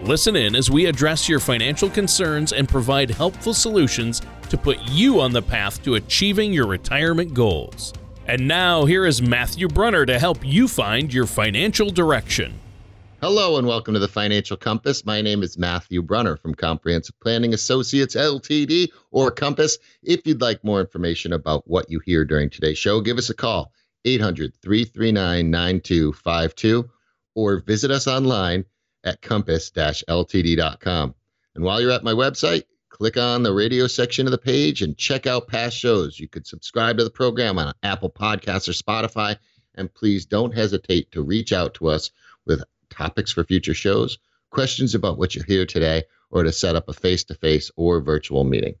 Listen in as we address your financial concerns and provide helpful solutions to put you on the path to achieving your retirement goals. And now, here is Matthew Brunner to help you find your financial direction. Hello and welcome to the Financial Compass. My name is Matthew Brunner from Comprehensive Planning Associates, LTD, or Compass. If you'd like more information about what you hear during today's show, give us a call, 800-339-9252, or visit us online at compass-ltd.com. And while you're at my website, click on the radio section of the page and check out past shows. You could subscribe to the program on Apple Podcasts or Spotify, and please don't hesitate to reach out to us with topics for future shows, questions about what you hear today, or to set up a face-to-face or virtual meeting.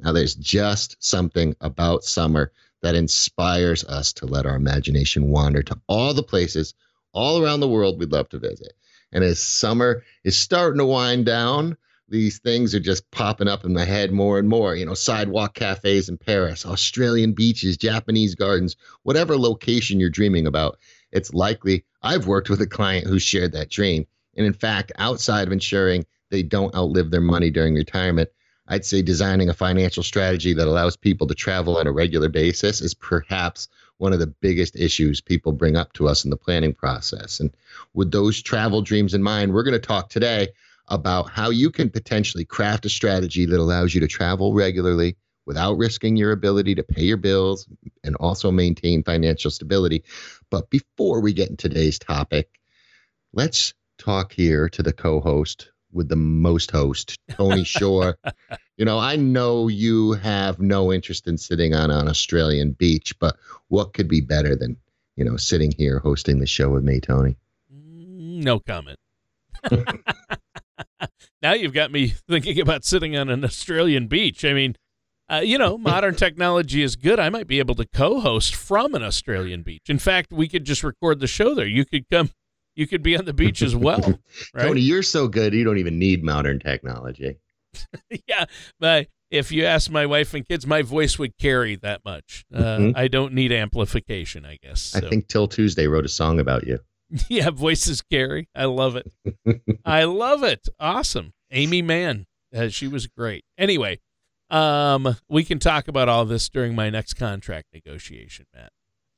Now, there's just something about summer that inspires us to let our imagination wander to all the places all around the world we'd love to visit. And as summer is starting to wind down, these things are just popping up in my head more and more. You know, sidewalk cafes in Paris, Australian beaches, Japanese gardens, whatever location you're dreaming about. It's likely I've worked with a client who shared that dream. And in fact, outside of ensuring they don't outlive their money during retirement, I'd say designing a financial strategy that allows people to travel on a regular basis is perhaps one of the biggest issues people bring up to us in the planning process. And with those travel dreams in mind, we're going to talk today about how you can potentially craft a strategy that allows you to travel regularly without risking your ability to pay your bills and also maintain financial stability. But before we get into today's topic, let's talk here to the co-host with the most host, Tony Shore. You know, I know you have no interest in sitting on an Australian beach, but what could be better than, you know, sitting here hosting the show with me, Tony? No comment. Now you've got me thinking about sitting on an Australian beach. I mean, you know, modern technology is good. I might be able to co-host from an Australian beach. In fact, we could just record the show there. You could come. You could be on the beach as well. Right? Tony, you're so good. You don't even need modern technology. Yeah. But if you ask my wife and kids, my voice would carry that much. I don't need amplification, I guess. So. I think Till Tuesday wrote a song about you. Yeah. Voices carry. I love it. I love it. Awesome. Amy Mann. She was great. Anyway. We can talk about all this during my next contract negotiation, Matt.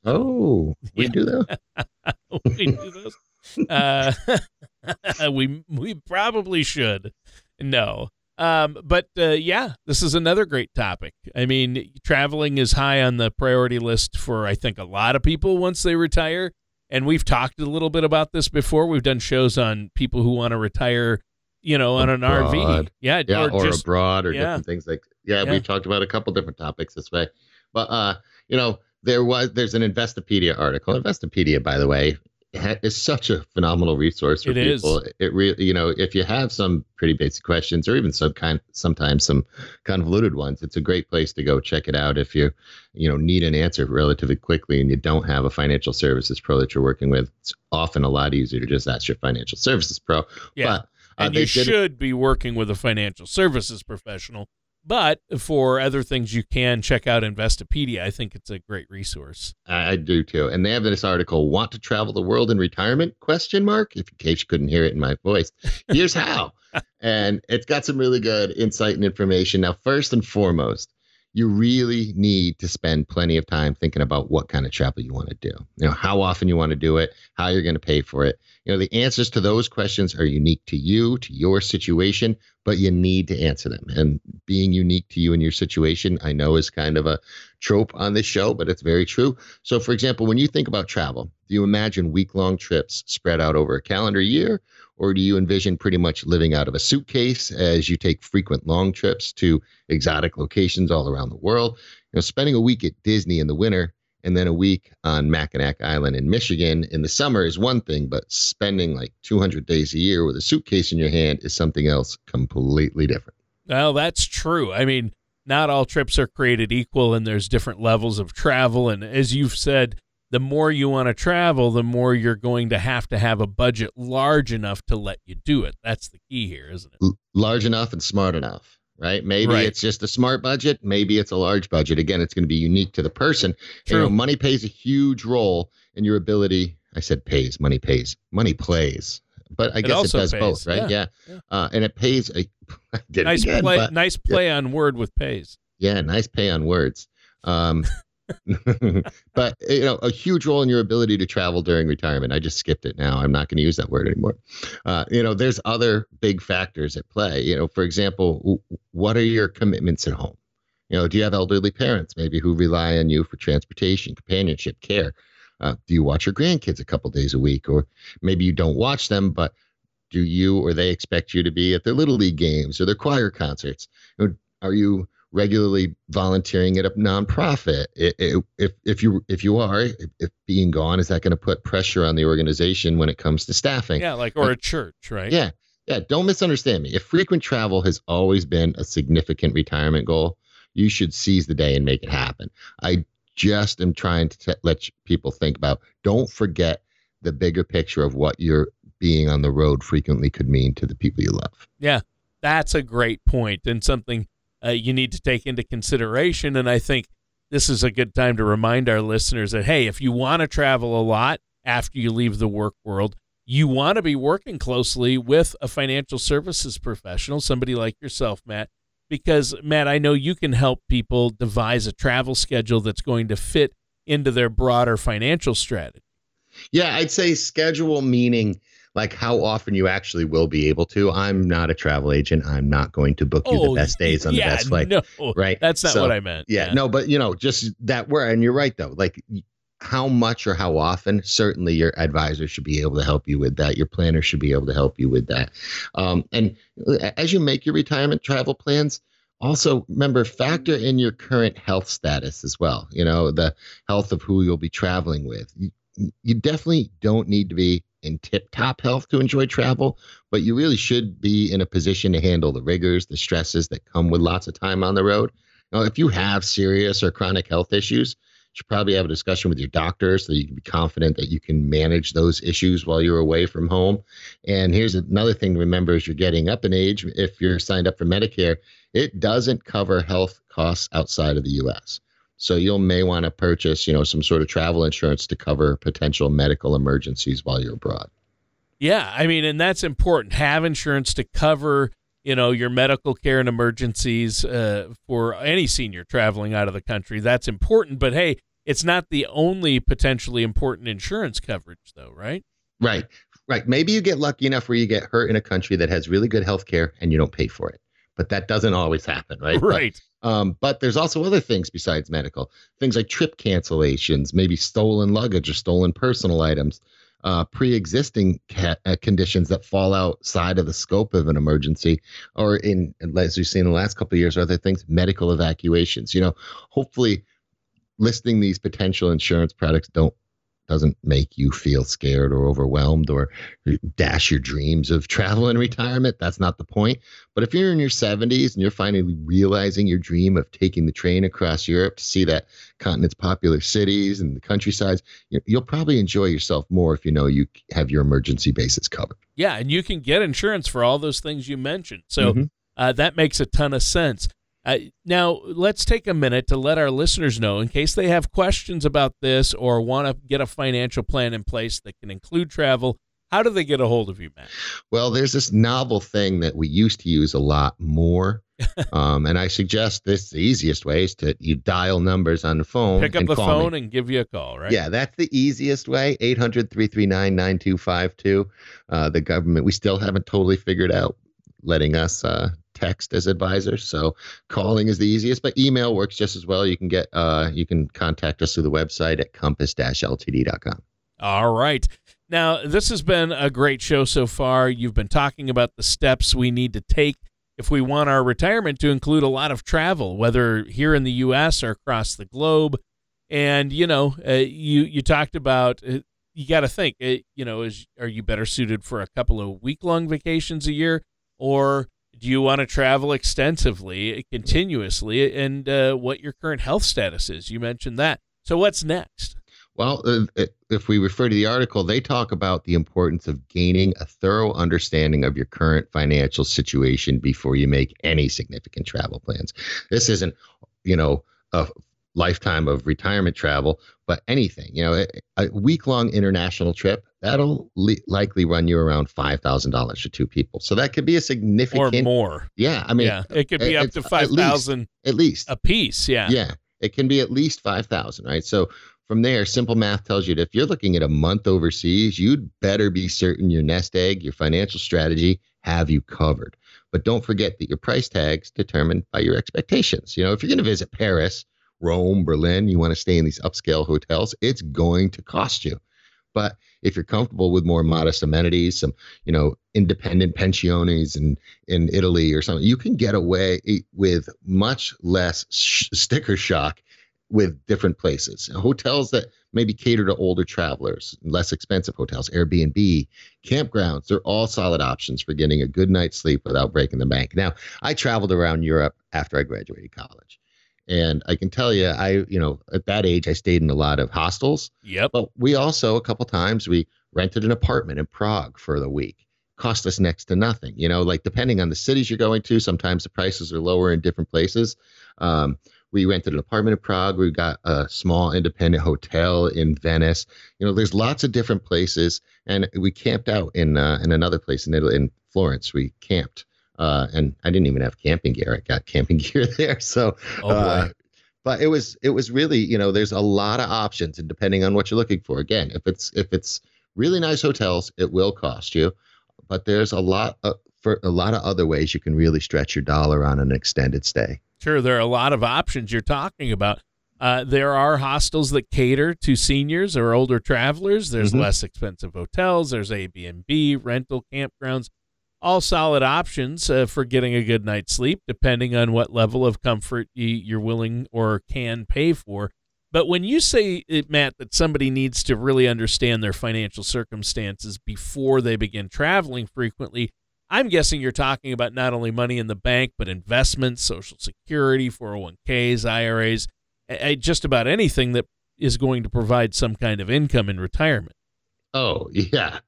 Oh, we do that. We do this. We probably should. No. But this is another great topic. I mean, traveling is high on the priority list for, I think, a lot of people once they retire. And we've talked a little bit about this before. We've done shows on people who want to retire, you know, on an abroad. RV. Yeah. Or just, abroad or different things like that. Yeah, we've talked about a couple different topics this way. But, you know, there's an Investopedia article. Investopedia, by the way, is such a phenomenal resource for people. It really, you know, if you have some pretty basic questions or even sometimes some convoluted ones, it's a great place to go check it out if you, you know, need an answer relatively quickly and you don't have a financial services pro that you're working with. It's often a lot easier to just ask your financial services pro. Yeah. But, and you should be working with a financial services professional. But for other things, you can check out Investopedia. I think it's a great resource. I do, too. And they have this article, Want to Travel the World in Retirement? ? If in case you couldn't hear it in my voice. Here's how. And it's got some really good insight and information. Now, first and foremost, you really need to spend plenty of time thinking about what kind of travel you want to do, you know, how often you want to do it, how you're going to pay for it. You know, the answers to those questions are unique to you, to your situation, but you need to answer them. And being unique to you and your situation, I know is kind of a trope on this show, but it's very true. So, for example, when you think about travel, do you imagine week-long trips spread out over a calendar year? Or do you envision pretty much living out of a suitcase as you take frequent long trips to exotic locations all around the world? You know, spending a week at Disney in the winter and then a week on Mackinac Island in Michigan in the summer is one thing, but spending like 200 days a year with a suitcase in your hand is something else completely different. Well, that's true. I mean, not all trips are created equal, and there's different levels of travel. And as you've said, the more you want to travel, the more you're going to have a budget large enough to let you do it. That's the key here, isn't it? Large enough and smart enough, right? Maybe it's just a smart budget. Maybe it's a large budget. Again, it's going to be unique to the person. True. You know, money plays a huge role in your ability. I said pays. Money plays. But I guess it does pays. Both, right? Yeah. And it pays. Nice play on word with pays. Yeah, nice pay on words. But, you know, a huge role in your ability to travel during retirement. I just skipped it now. I'm not going to use that word anymore. You know, there's other big factors at play. You know, for example, what are your commitments at home? You know, do you have elderly parents maybe who rely on you for transportation, companionship, care? Do you watch your grandkids a couple days a week? Or maybe you don't watch them, but do you or they expect you to be at their Little League games or their choir concerts? Are you regularly volunteering at a nonprofit? If being gone, is that going to put pressure on the organization when it comes to staffing? Yeah, or a church, right? Yeah. Don't misunderstand me. If frequent travel has always been a significant retirement goal, you should seize the day and make it happen. I just am trying to let people think about, don't forget the bigger picture of what your being on the road frequently could mean to the people you love. Yeah, that's a great point and something you need to take into consideration. And I think this is a good time to remind our listeners that, hey, if you want to travel a lot after you leave the work world, you want to be working closely with a financial services professional, somebody like yourself, Matt. Because, Matt, I know you can help people devise a travel schedule that's going to fit into their broader financial strategy. Yeah, I'd say schedule meaning like how often you actually will be able to. I'm not a travel agent. I'm not going to book you the best days on the best flight. No, right? That's not what I meant. Yeah, no, but, you know, just that word. And you're right, though. Like how much or how often, certainly your advisor should be able to help you with that. Your planner should be able to help you with that. And as you make your retirement travel plans, also remember, factor in your current health status as well. You know, the health of who you'll be traveling with. You definitely don't need to be in tip-top health to enjoy travel, but you really should be in a position to handle the rigors, the stresses that come with lots of time on the road. Now, if you have serious or chronic health issues, you should probably have a discussion with your doctor so that you can be confident that you can manage those issues while you're away from home. And here's another thing to remember as you're getting up in age, if you're signed up for Medicare, it doesn't cover health costs outside of the U.S. So you may want to purchase, you know, some sort of travel insurance to cover potential medical emergencies while you're abroad. Yeah, I mean, and that's important. Have insurance to cover, you know, your medical care and emergencies for any senior traveling out of the country. That's important. But, hey, it's not the only potentially important insurance coverage, though, right? Right. Maybe you get lucky enough where you get hurt in a country that has really good health care and you don't pay for it. But that doesn't always happen, right? Right. But there's also other things besides medical, things like trip cancellations, maybe stolen luggage or stolen personal items. Pre-existing conditions that fall outside of the scope of an emergency, or in, as we've seen in the last couple of years, other things, medical evacuations. You know, hopefully listing these potential insurance products doesn't make you feel scared or overwhelmed or dash your dreams of travel and retirement. That's not the point. But if you're in your 70s and you're finally realizing your dream of taking the train across Europe to see that continent's popular cities and the countrysides, you'll probably enjoy yourself more if you know you have your emergency basis covered. Yeah, and you can get insurance for all those things you mentioned. So that makes a ton of sense. Now, let's take a minute to let our listeners know, in case they have questions about this or want to get a financial plan in place that can include travel, how do they get a hold of you, Matt? Well, there's this novel thing that we used to use a lot more. And I suggest the easiest way is to you dial numbers on the phone. Pick up the phone and give you a call, right? Yeah, that's the easiest way. 800-339-9252. The government, we still haven't totally figured out letting us text as advisors. So calling is the easiest, but email works just as well. You can get, you can contact us through the website at compass-ltd.com. All right. Now, this has been a great show so far. You've been talking about the steps we need to take if we want our retirement to include a lot of travel, whether here in the U.S. or across the globe. And, you know, you talked about, you got to think, are you better suited for a couple of week-long vacations a year, or do you want to travel extensively, continuously, and what your current health status is? You mentioned that. So what's next? Well, if we refer to the article, they talk about the importance of gaining a thorough understanding of your current financial situation before you make any significant travel plans. This isn't, you know, a lifetime of retirement travel, but anything, you know, a week-long international trip, that'll likely run you around $5,000 for two people. So that could be a significant... Or more. Yeah. I mean... Yeah, it could be up to $5,000 at least a piece. Yeah. Yeah. It can be at least $5,000, right? So... From there, simple math tells you that if you're looking at a month overseas, you'd better be certain your nest egg, your financial strategy, have you covered. But don't forget that your price tag's determined by your expectations. You know, if you're going to visit Paris, Rome, Berlin, you want to stay in these upscale hotels, it's going to cost you. But if you're comfortable with more modest amenities, some, you know, independent pensiones in Italy or something, you can get away with much less sticker shock with different places. Hotels that maybe cater to older travelers, less expensive hotels, Airbnb, campgrounds, they're all solid options for getting a good night's sleep without breaking the bank. Now, I traveled around Europe after I graduated college. And I can tell you, at that age, I stayed in a lot of hostels. Yep. But we also, a couple times, we rented an apartment in Prague for the week. Cost us next to nothing. You know, like depending on the cities you're going to, sometimes the prices are lower in different places. We rented an apartment in Prague. We got a small independent hotel in Venice. You know, there's lots of different places. And we camped out in another place in Italy, in Florence. We camped. And I didn't even have camping gear. I got camping gear there. So, but it was really, you know, there's a lot of options. And depending on what you're looking for, again, if it's really nice hotels, it will cost you. But there's a lot of other ways you can really stretch your dollar on an extended stay. Sure, there are a lot of options you're talking about. There are hostels that cater to seniors or older travelers. There's less expensive hotels. There's Airbnb, rental campgrounds, all solid options for getting a good night's sleep, depending on what level of comfort you're willing or can pay for. But when you say, Matt, that somebody needs to really understand their financial circumstances before they begin traveling frequently, I'm guessing you're talking about not only money in the bank, but investments, Social Security, 401ks, IRAs, just about anything that is going to provide some kind of income in retirement. Oh, yeah.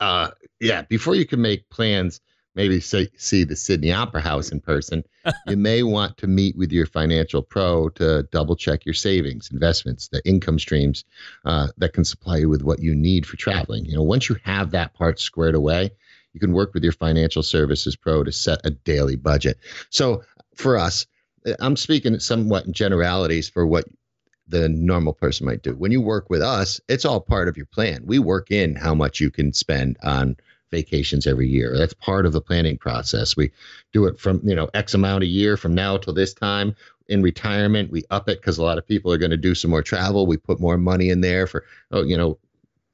Yeah. Before you can make plans, maybe see the Sydney Opera House in person, you may want to meet with your financial pro to double check your savings, investments, the income streams that can supply you with what you need for traveling. You know, once you have that part squared away, you can work with your financial services pro to set a daily budget. So for us, I'm speaking somewhat in generalities for what the normal person might do. When you work with us, it's all part of your plan. We work in how much you can spend on vacations every year. That's part of the planning process. We do it from, you know, X amount a year from now till this time. In retirement, we up it because a lot of people are going to do some more travel. We put more money in there for,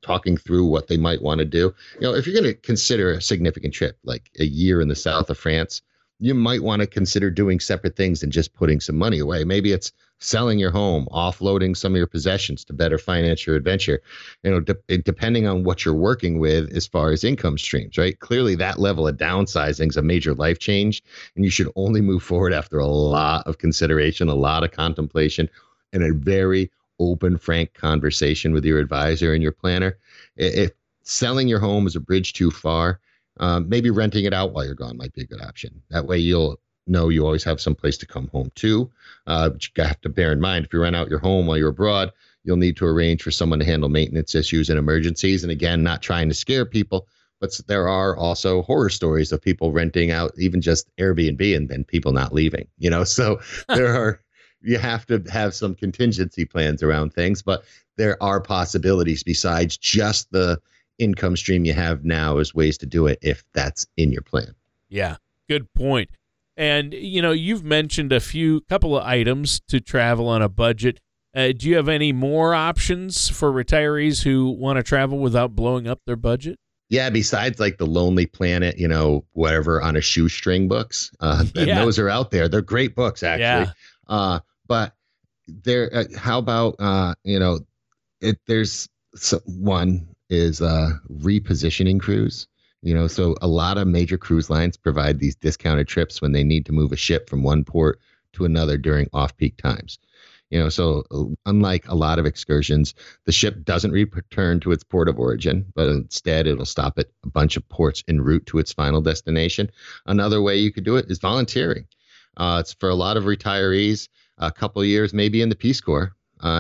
talking through what they might want to do. You know, if you're going to consider a significant trip, like a year in the south of France, you might want to consider doing separate things than just putting some money away. Maybe it's selling your home, offloading some of your possessions to better finance your adventure. You know, depending on what you're working with as far as income streams, right? Clearly that level of downsizing is a major life change, and you should only move forward after a lot of consideration, a lot of contemplation, and a very open, frank conversation with your advisor and your planner. If selling your home is a bridge too far, maybe renting it out while you're gone might be a good option. That way you'll know you always have some place to come home to. But you have to bear in mind, if you rent out your home while you're abroad, you'll need to arrange for someone to handle maintenance issues and emergencies. And again, not trying to scare people, but there are also horror stories of people renting out even just Airbnb and then people not leaving, you know? So there are... You have to have some contingency plans around things, but there are possibilities besides just the income stream you have now as ways to do it if that's in your plan. Yeah, good point. And, you know, you've mentioned a couple of items to travel on a budget. Do you have any more options for retirees who want to travel without blowing up their budget? Yeah, besides like the Lonely Planet, you know, whatever on a shoestring books, those are out there. They're great books, actually. Yeah. But there, how about, there's one is repositioning cruise. You know, so a lot of major cruise lines provide these discounted trips when they need to move a ship from one port to another during off-peak times. You know, so unlike a lot of excursions, the ship doesn't return to its port of origin, but instead it'll stop at a bunch of ports en route to its final destination. Another way you could do it is volunteering. It's for a lot of retirees, a couple of years maybe in the Peace Corps,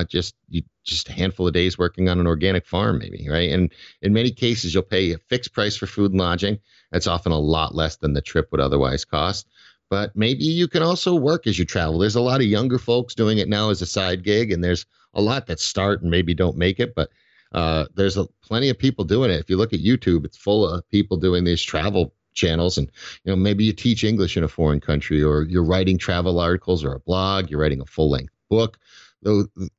just a handful of days working on an organic farm maybe, right? And in many cases, you'll pay a fixed price for food and lodging. That's often a lot less than the trip would otherwise cost. But maybe you can also work as you travel. There's a lot of younger folks doing it now as a side gig, and there's a lot that start and maybe don't make it, but there's plenty of people doing it. If you look at YouTube, it's full of people doing these travel channels, and you know, maybe you teach English in a foreign country, or you're writing travel articles or a blog, you're writing a full-length book.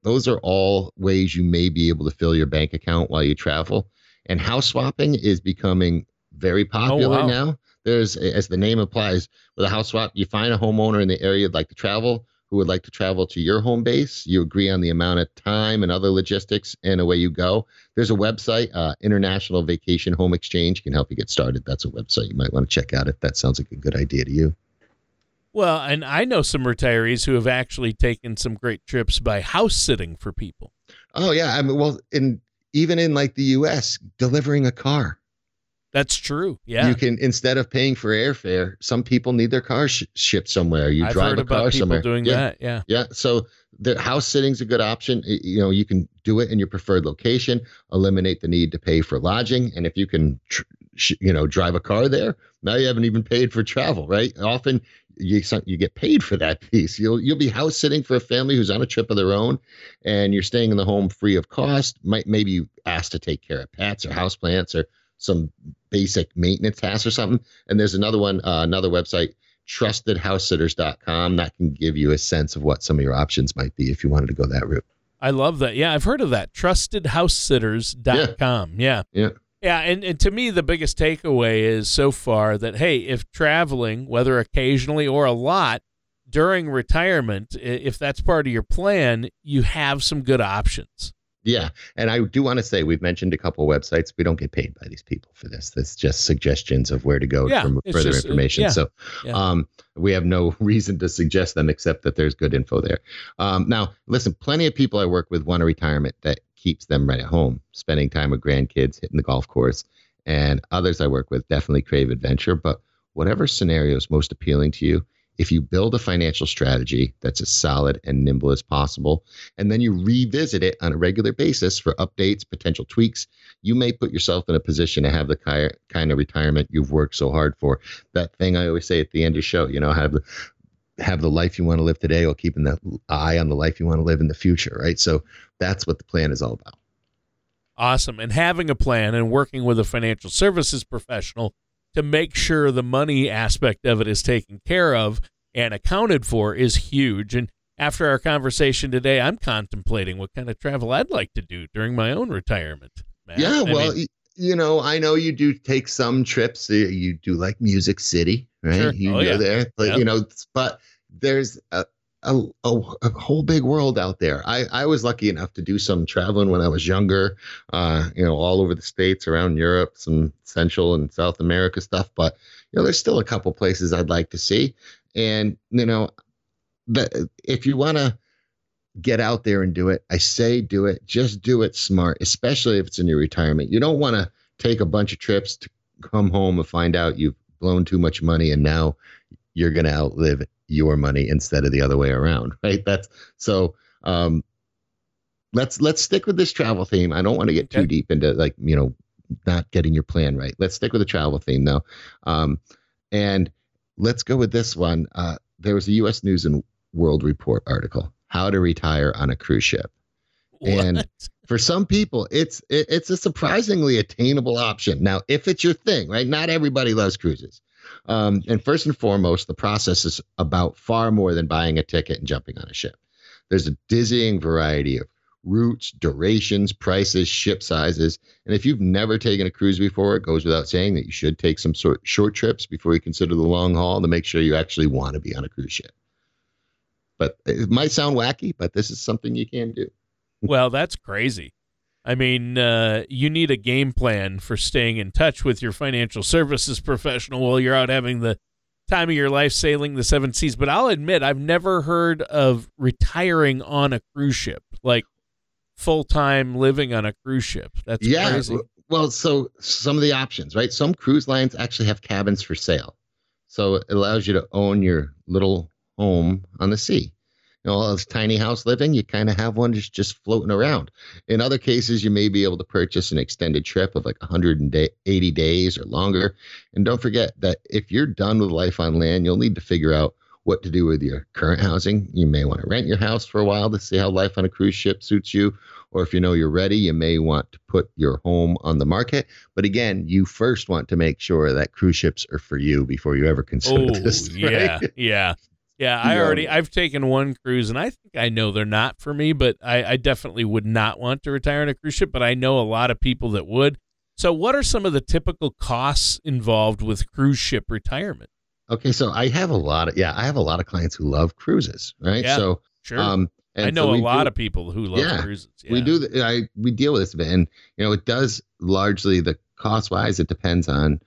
Those are all ways you may be able to fill your bank account while you travel. And house swapping is becoming very popular now. There's, as the name implies, with a house swap, you find a homeowner in the area you'd like to travel, who would like to travel to your home base. You agree on the amount of time and other logistics, and away you go. There's a website, International Vacation Home Exchange, can help you get started. That's a website you might want to check out if that sounds like a good idea to you. Well, and I know some retirees who have actually taken some great trips by house sitting for people. Oh, yeah. I mean, well, even in like the U.S., delivering a car. That's true. Yeah. You can, instead of paying for airfare, some people need their car shipped somewhere. I've drive heard a about car people somewhere. Doing yeah. that. Yeah. Yeah. So the house sitting is a good option. You know, you can do it in your preferred location, eliminate the need to pay for lodging. And if you can, drive a car there, now you haven't even paid for travel, right? Often you get paid for that piece. You'll be house sitting for a family who's on a trip of their own, and you're staying in the home free of cost. Maybe you asked to take care of pets or houseplants or some basic maintenance tasks or something. And there's another one, another website, trustedhousesitters.com, that can give you a sense of what some of your options might be if you wanted to go that route. I love that. Yeah, I've heard of that. Trustedhousesitters.com. Yeah. Yeah. Yeah. And to me, the biggest takeaway is so far that, hey, if traveling, whether occasionally or a lot during retirement, if that's part of your plan, you have some good options. Yeah. And I do want to say, we've mentioned a couple of websites. We don't get paid by these people for this. That's just suggestions of where to go for further information. Yeah, so we have no reason to suggest them except that there's good info there. Now, listen, plenty of people I work with want a retirement that keeps them right at home, spending time with grandkids, hitting the golf course. And others I work with definitely crave adventure. But whatever scenario is most appealing to you, if you build a financial strategy that's as solid and nimble as possible, and then you revisit it on a regular basis for updates, potential tweaks, you may put yourself in a position to have the kind of retirement you've worked so hard for. That thing I always say at the end of the show, you know, have the life you want to live today while keeping the eye on the life you want to live in the future, right? So that's what the plan is all about. Awesome. And having a plan and working with a financial services professional to make sure the money aspect of it is taken care of and accounted for is huge. And after our conversation today, I'm contemplating what kind of travel I'd like to do during my own retirement, Matt. Yeah, I know you do take some trips. You do like Music City, right? Sure. There, but, yep. But there's a whole big world out there. I was lucky enough to do some traveling when I was younger, all over the States, around Europe, some Central and South America stuff. But, there's still a couple places I'd like to see. And, if you want to get out there and do it, I say do it. Just do it smart, especially if it's in your retirement. You don't want to take a bunch of trips to come home and find out you've blown too much money and now you're going to outlive your money instead of the other way around, right? Let's stick with this travel theme. I don't want to get too deep into not getting your plan right. Let's stick with the travel theme though. And let's go with this one. There was a U.S. News and World Report article, How to Retire on a Cruise Ship. What? And for some people, it's a surprisingly attainable option. Now, if it's your thing, right? Not everybody loves cruises. And first and foremost, the process is about far more than buying a ticket and jumping on a ship. There's a dizzying variety of routes, durations, prices, ship sizes. And if you've never taken a cruise before, it goes without saying that you should take some short trips before you consider the long haul to make sure you actually want to be on a cruise ship. But it might sound wacky, but this is something you can do. Well, that's crazy. I mean, you need a game plan for staying in touch with your financial services professional while you're out having the time of your life sailing the seven seas. But I'll admit, I've never heard of retiring on a cruise ship, like full-time living on a cruise ship. That's crazy. Well, so some of the options, right? Some cruise lines actually have cabins for sale. So it allows you to own your little home on the sea. You know, all this tiny house living, you kind of have one just floating around. In other cases, you may be able to purchase an extended trip of like 180 days or longer. And don't forget that if you're done with life on land, you'll need to figure out what to do with your current housing. You may want to rent your house for a while to see how life on a cruise ship suits you. Or if you know you're ready, you may want to put your home on the market. But again, you first want to make sure that cruise ships are for you before you ever consider this. Yeah, right? Yeah, I've taken one cruise, and I think I know they're not for me, but I definitely would not want to retire on a cruise ship, but I know a lot of people that would. So what are some of the typical costs involved with cruise ship retirement? Okay, so I have a lot of clients who love cruises, right? Yeah, so sure. And I know so a lot of people who love cruises. Yeah. We deal with this a bit, and you know, it does largely, the cost-wise, it depends on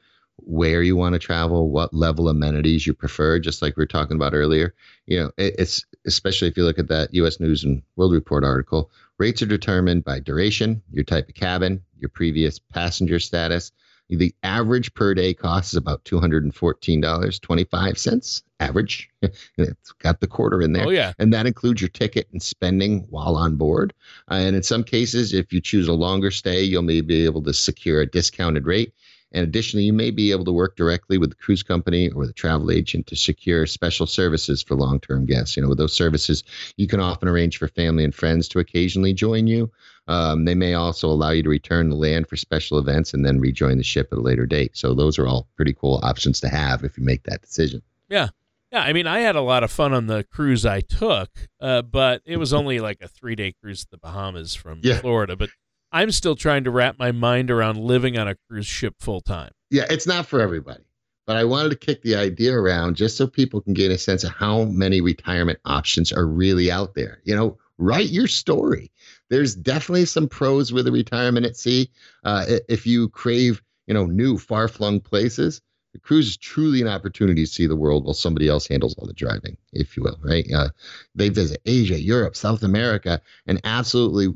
where you want to travel, what level amenities you prefer, just like we were talking about earlier. You know, it's especially if you look at that U.S. News and World Report article, rates are determined by duration, your type of cabin, your previous passenger status. The average per day cost is about $214.25 average. It's got the quarter in there. Oh, yeah. And that includes your ticket and spending while on board. And in some cases, if you choose a longer stay, you'll may be able to secure a discounted rate. And additionally, you may be able to work directly with the cruise company or the travel agent to secure special services for long-term guests. You know, with those services, you can often arrange for family and friends to occasionally join you. They may also allow you to return to land for special events and then rejoin the ship at a later date. So those are all pretty cool options to have if you make that decision. Yeah. Yeah. I mean, I had a lot of fun on the cruise I took, but it was only like a 3-day cruise to the Bahamas from Florida. But I'm still trying to wrap my mind around living on a cruise ship full time. Yeah, it's not for everybody, but I wanted to kick the idea around just so people can get a sense of how many retirement options are really out there. You know, write your story. There's definitely some pros with a retirement at sea. If you crave, you know, new far-flung places, the cruise is truly an opportunity to see the world while somebody else handles all the driving, if you will, right? They visit Asia, Europe, South America, and absolutely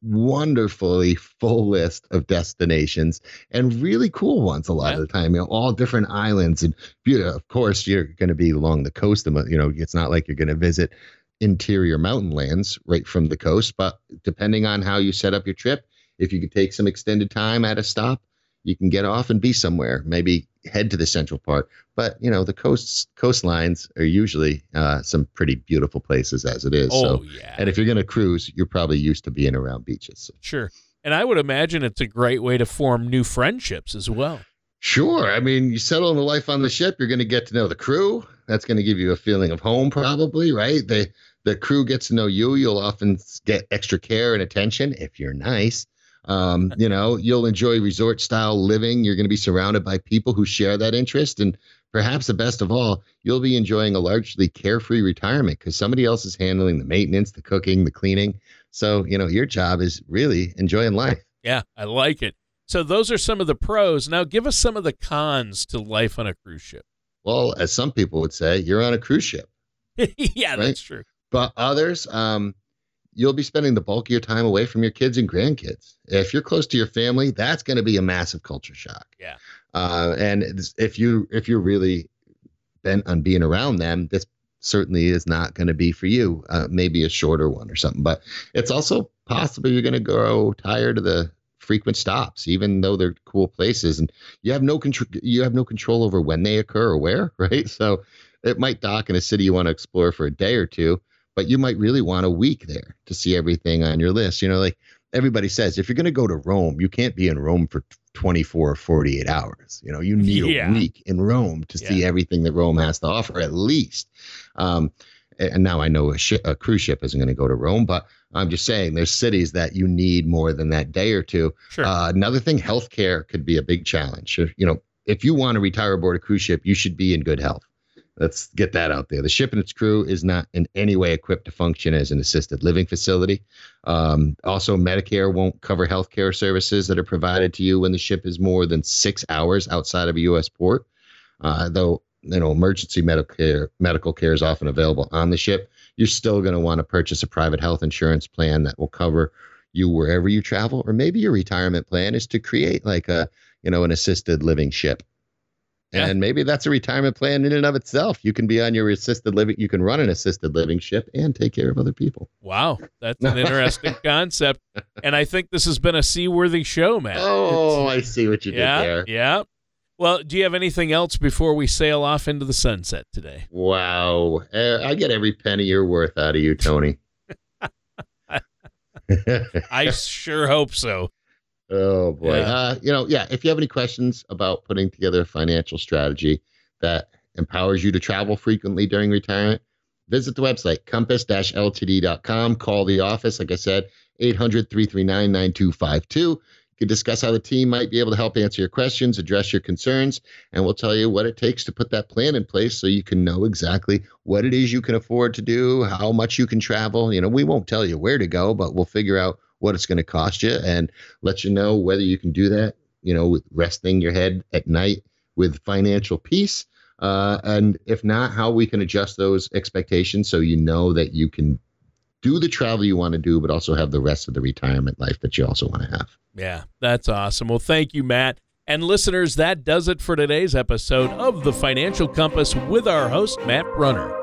wonderfully full list of destinations and really cool ones a lot of the time, you know, all different islands and beautiful. Of course, you're going to be along the coast. You know, it's not like you're going to visit interior mountain lands right from the coast, but depending on how you set up your trip, if you could take some extended time at a stop, you can get off and be somewhere, maybe head to the central part. But, you know, the coastlines are usually some pretty beautiful places as it is. And if you're going to cruise, you're probably used to being around beaches. So. Sure. And I would imagine it's a great way to form new friendships as well. Sure. I mean, you settle into life on the ship, you're going to get to know the crew. That's going to give you a feeling of home probably, right? The crew gets to know you. You'll often get extra care and attention if you're nice. You know, you'll enjoy resort style living. You're going to be surrounded by people who share that interest. And perhaps the best of all, you'll be enjoying a largely carefree retirement because somebody else is handling the maintenance, the cooking, the cleaning. So, you know, your job is really enjoying life. Yeah, I like it. So those are some of the pros. Now give us some of the cons to life on a cruise ship. Well, as some people would say, you're on a cruise ship. Yeah, right? That's true. But others, you'll be spending the bulk of your time away from your kids and grandkids. If you're close to your family, that's going to be a massive culture shock. Yeah. And if you're really bent on being around them, this certainly is not going to be for you. Maybe a shorter one or something, but it's also possible you're going to grow tired of the frequent stops, even though they're cool places, and you have no control over when they occur or where, right? So it might dock in a city you want to explore for a day or two, but you might really want a week there to see everything on your list. You know, like everybody says, if you're going to go to Rome, you can't be in Rome for 24 or 48 hours. You know, you need a week in Rome to see everything that Rome has to offer, at least. And now I know a cruise ship isn't going to go to Rome, but I'm just saying there's cities that you need more than that day or two. Sure. Another thing, healthcare could be a big challenge. You know, if you want to retire aboard a cruise ship, you should be in good health. Let's get that out there. The ship and its crew is not in any way equipped to function as an assisted living facility. Also, Medicare won't cover healthcare services that are provided to you when the ship is more than 6 hours outside of a U.S. port. Though, you know, emergency medical care is often available on the ship, you're still going to want to purchase a private health insurance plan that will cover you wherever you travel, or maybe your retirement plan is to create like a, you know, an assisted living ship. Yeah. And maybe that's a retirement plan in and of itself. You can be on your assisted living. You can run an assisted living ship and take care of other people. Wow. That's an interesting concept. And I think this has been a seaworthy show, Matt. Oh, I see what you did there. Yeah. Well, do you have anything else before we sail off into the sunset today? Wow. I get every penny you're worth out of you, Tony. I sure hope so. Oh, boy. Yeah. If you have any questions about putting together a financial strategy that empowers you to travel frequently during retirement, visit the website, compass-ltd.com. Call the office, like I said, 800-339-9252. You can discuss how the team might be able to help answer your questions, address your concerns, and we'll tell you what it takes to put that plan in place so you can know exactly what it is you can afford to do, how much you can travel. You know, we won't tell you where to go, but we'll figure out what it's going to cost you and let you know whether you can do that, you know, with resting your head at night with financial peace. And if not, how we can adjust those expectations so you know that you can do the travel you want to do, but also have the rest of the retirement life that you also want to have. Yeah, that's awesome. Well, thank you, Matt. And listeners, that does it for today's episode of The Financial Compass with our host, Matt Brunner.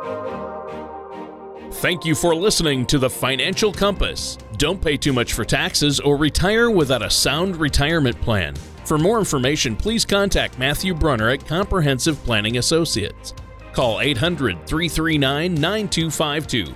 Thank you for listening to The Financial Compass. Don't pay too much for taxes or retire without a sound retirement plan. For more information, please contact Matthew Brunner at Comprehensive Planning Associates. Call 800-339-9252